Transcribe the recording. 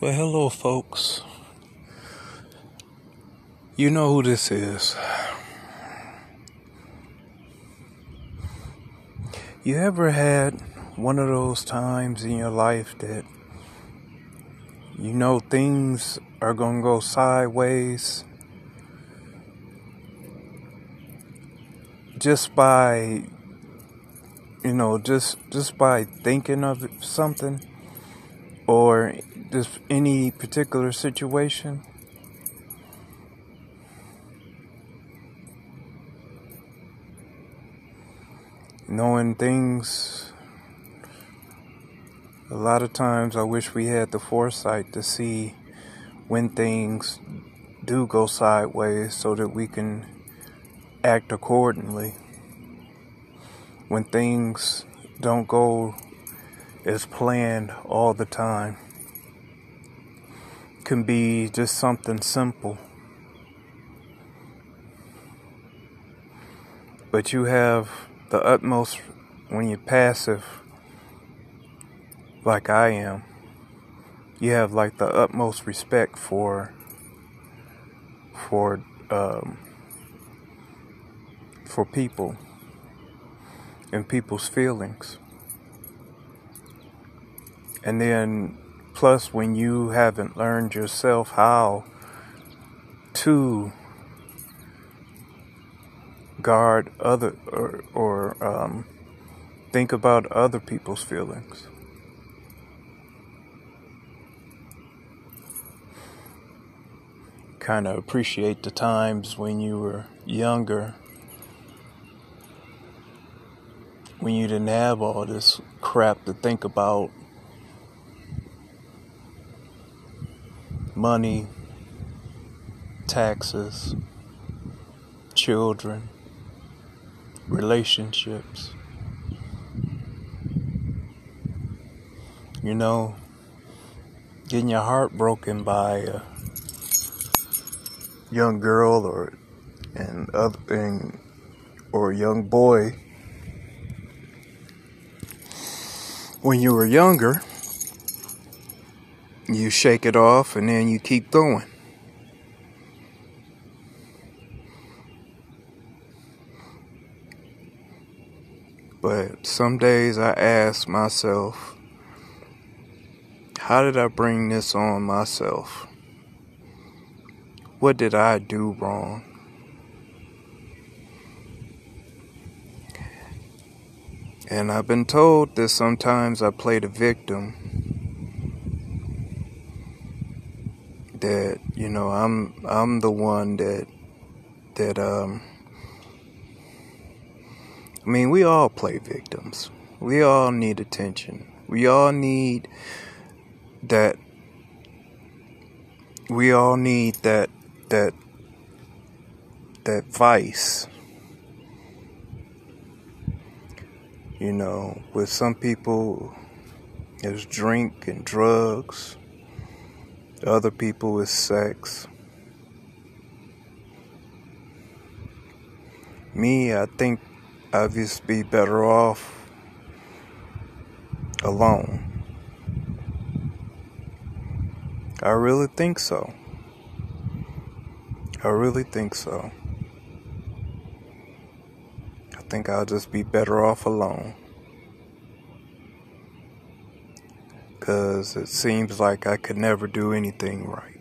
Well, hello, folks. You know who this is. You ever had one of those times in your life that you know things are gonna go sideways just by, you know, just by thinking of something? Or just any particular situation. Knowing things, a lot of times I wish we had the foresight to see when things do go sideways so that we can act accordingly. When things don't go is planned all the time. Can be just something simple. But you have the utmost when you're passive, like I am. You have like the utmost respect for people and people's feelings. And then, plus, when you haven't learned yourself how to guard other or think about other people's feelings. Kind of appreciate the times when you were younger, when you didn't have all this crap to think about. Money, taxes, children, relationships. You know, getting your heart broken by a young girl or a young boy when you were younger. You shake it off and then you keep going. But some days I ask myself, how did I bring this on myself? What did I do wrong? And I've been told that sometimes I play the victim. That, you know, I'm the one that I mean, we all play victims. We all need attention. We all need that. We all need that vice. You know, with some people, it's drink and drugs. Other people with sex. Me, I think I'd just be better off alone. I really think so. I really think so. I think I'll just be better off alone. Because it seems like I could never do anything right.